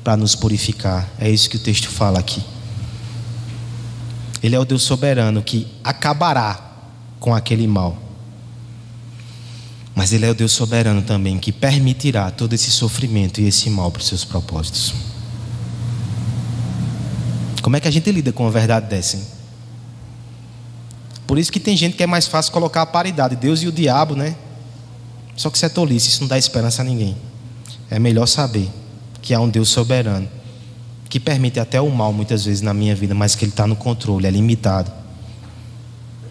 para nos purificar. É isso que o texto fala aqui. Ele é o Deus soberano que acabará com aquele mal, mas ele é o Deus soberano também que permitirá todo esse sofrimento e esse mal para os seus propósitos. Como é que a gente lida com uma verdade dessa, hein? Por isso que tem gente que é mais fácil colocar a paridade, Deus e o diabo, né? Só que isso é tolice, isso não dá esperança a ninguém. É melhor saber que há um Deus soberano que permite até o mal muitas vezes na minha vida, mas que ele está no controle, é limitado.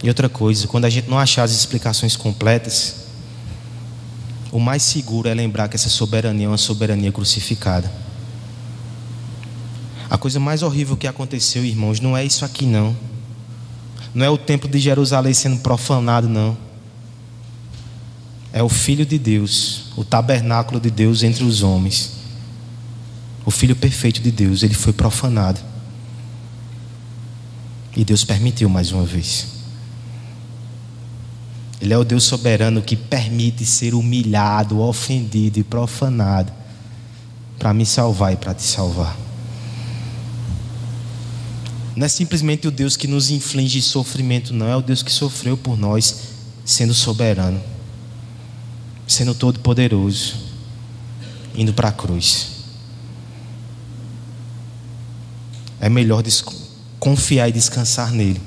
E outra coisa, quando a gente não achar as explicações completas, o mais seguro é lembrar que essa soberania é uma soberania crucificada. A coisa mais horrível que aconteceu, irmãos, não é isso aqui não. Não é o templo de Jerusalém sendo profanado não. É o Filho de Deus, o tabernáculo de Deus entre os homens. O Filho perfeito de Deus, ele foi profanado. E Deus permitiu mais uma vez. Ele é o Deus soberano que permite ser humilhado, ofendido e profanado para me salvar e para te salvar. Não é simplesmente o Deus que nos inflige sofrimento, não. É o Deus que sofreu por nós, sendo soberano, sendo todo poderoso, indo para a cruz. É melhor confiar e descansar nele,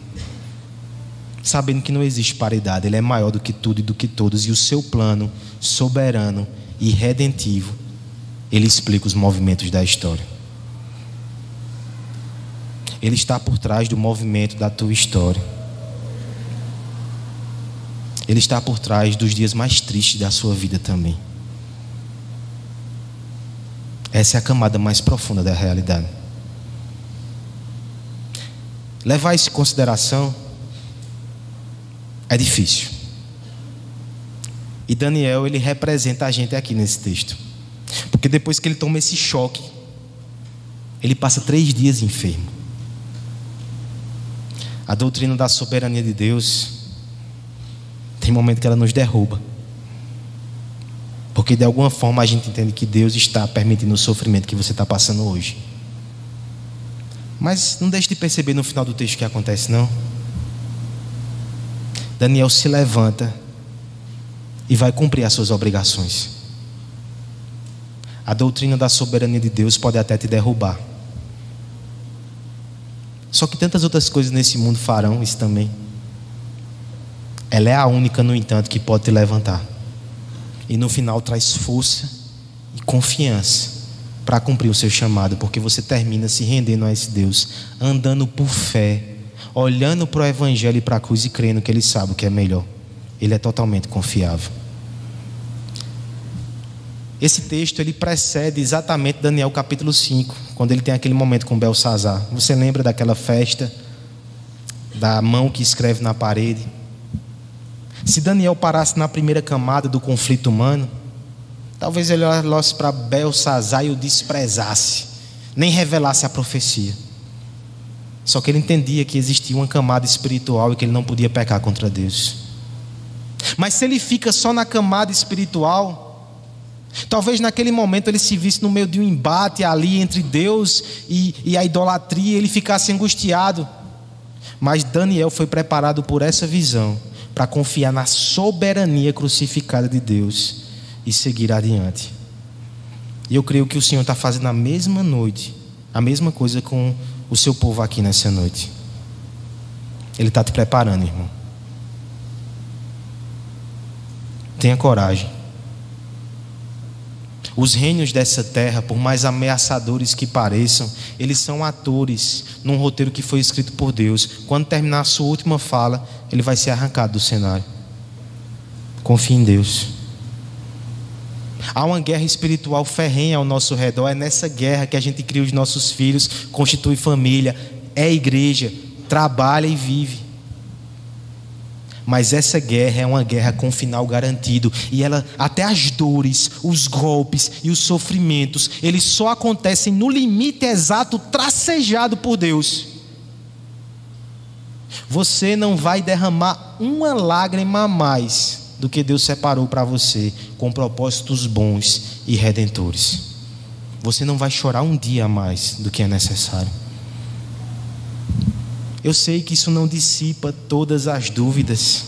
sabendo que não existe paridade. Ele é maior do que tudo e do que todos, e o seu plano soberano e redentivo, ele explica os movimentos da história. Ele está por trás do movimento da tua história. Ele está por trás dos dias mais tristes da sua vida também. Essa é a camada mais profunda da realidade. Levar isso em consideração é difícil. E Daniel, ele representa a gente aqui nesse texto. Porque depois que ele toma esse choque, ele passa três dias enfermo. A doutrina da soberania de Deus, tem momento que ela nos derruba, porque de alguma forma a gente entende que Deus está permitindo o sofrimento que você está passando hoje. Mas não deixe de perceber no final do texto o que acontece, não. Daniel se levanta e vai cumprir as suas obrigações. A doutrina da soberania de Deus pode até te derrubar, só que tantas outras coisas nesse mundo farão isso também. Ela é a única, no entanto, que pode te levantar, e no final traz força e confiança para cumprir o seu chamado, porque você termina se rendendo a esse Deus, andando por fé, olhando para o Evangelho e para a cruz, e crendo que Ele sabe o que é melhor. Ele é totalmente confiável. Esse texto, ele precede exatamente Daniel capítulo cinco, quando ele tem aquele momento com Belsazar. Você lembra daquela festa, da mão que escreve na parede? Se Daniel parasse na primeira camada do conflito humano, talvez ele olhasse para Belsazar e o desprezasse, nem revelasse a profecia. Só que ele entendia que existia uma camada espiritual e que ele não podia pecar contra Deus. Mas se ele fica só na camada espiritual, talvez naquele momento ele se visse no meio de um embate ali entre Deus e, e a idolatria, ele ficasse angustiado. Mas Daniel foi preparado por essa visão para confiar na soberania crucificada de Deus e seguir adiante. E eu creio que o Senhor está fazendo a mesma noite, a mesma coisa com o seu povo aqui nessa noite. Ele está te preparando, irmão. Tenha coragem. Os reinos dessa terra, por mais ameaçadores que pareçam, eles são atores num roteiro que foi escrito por Deus. Quando terminar a sua última fala, ele vai ser arrancado do cenário. Confie em Deus. Há uma guerra espiritual ferrenha ao nosso redor. É nessa guerra que a gente cria os nossos filhos, constitui família, é igreja, trabalha e vive. Mas essa guerra é uma guerra com final garantido. E ela, até as dores, os golpes e os sofrimentos, eles só acontecem no limite exato tracejado por Deus. Você não vai derramar uma lágrima a mais do que Deus separou para você, com propósitos bons e redentores. Você não vai chorar um dia a mais do que é necessário. Eu sei que isso não dissipa todas as dúvidas,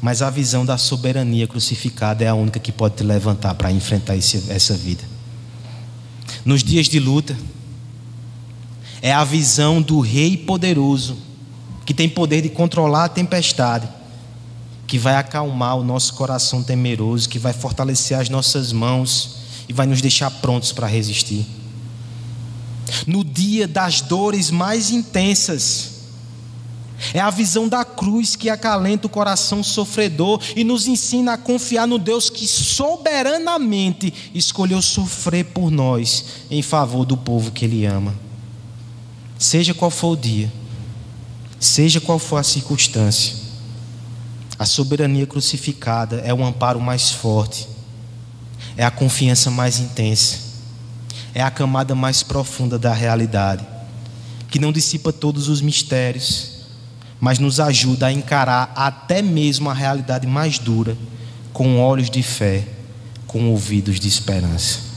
mas a visão da soberania crucificada é a única que pode te levantar para enfrentar esse, essa vida. Nos dias de luta, é a visão do rei poderoso, que tem poder de controlar a tempestade, que vai acalmar o nosso coração temeroso, que vai fortalecer as nossas mãos e vai nos deixar prontos para resistir. No dia das dores mais intensas, é a visão da cruz que acalenta o coração sofredor e nos ensina a confiar no Deus que soberanamente escolheu sofrer por nós em favor do povo que Ele ama. Seja qual for o dia, seja qual for a circunstância, a soberania crucificada é o amparo mais forte, é a confiança mais intensa, é a camada mais profunda da realidade, que não dissipa todos os mistérios, mas nos ajuda a encarar até mesmo a realidade mais dura, com olhos de fé, com ouvidos de esperança.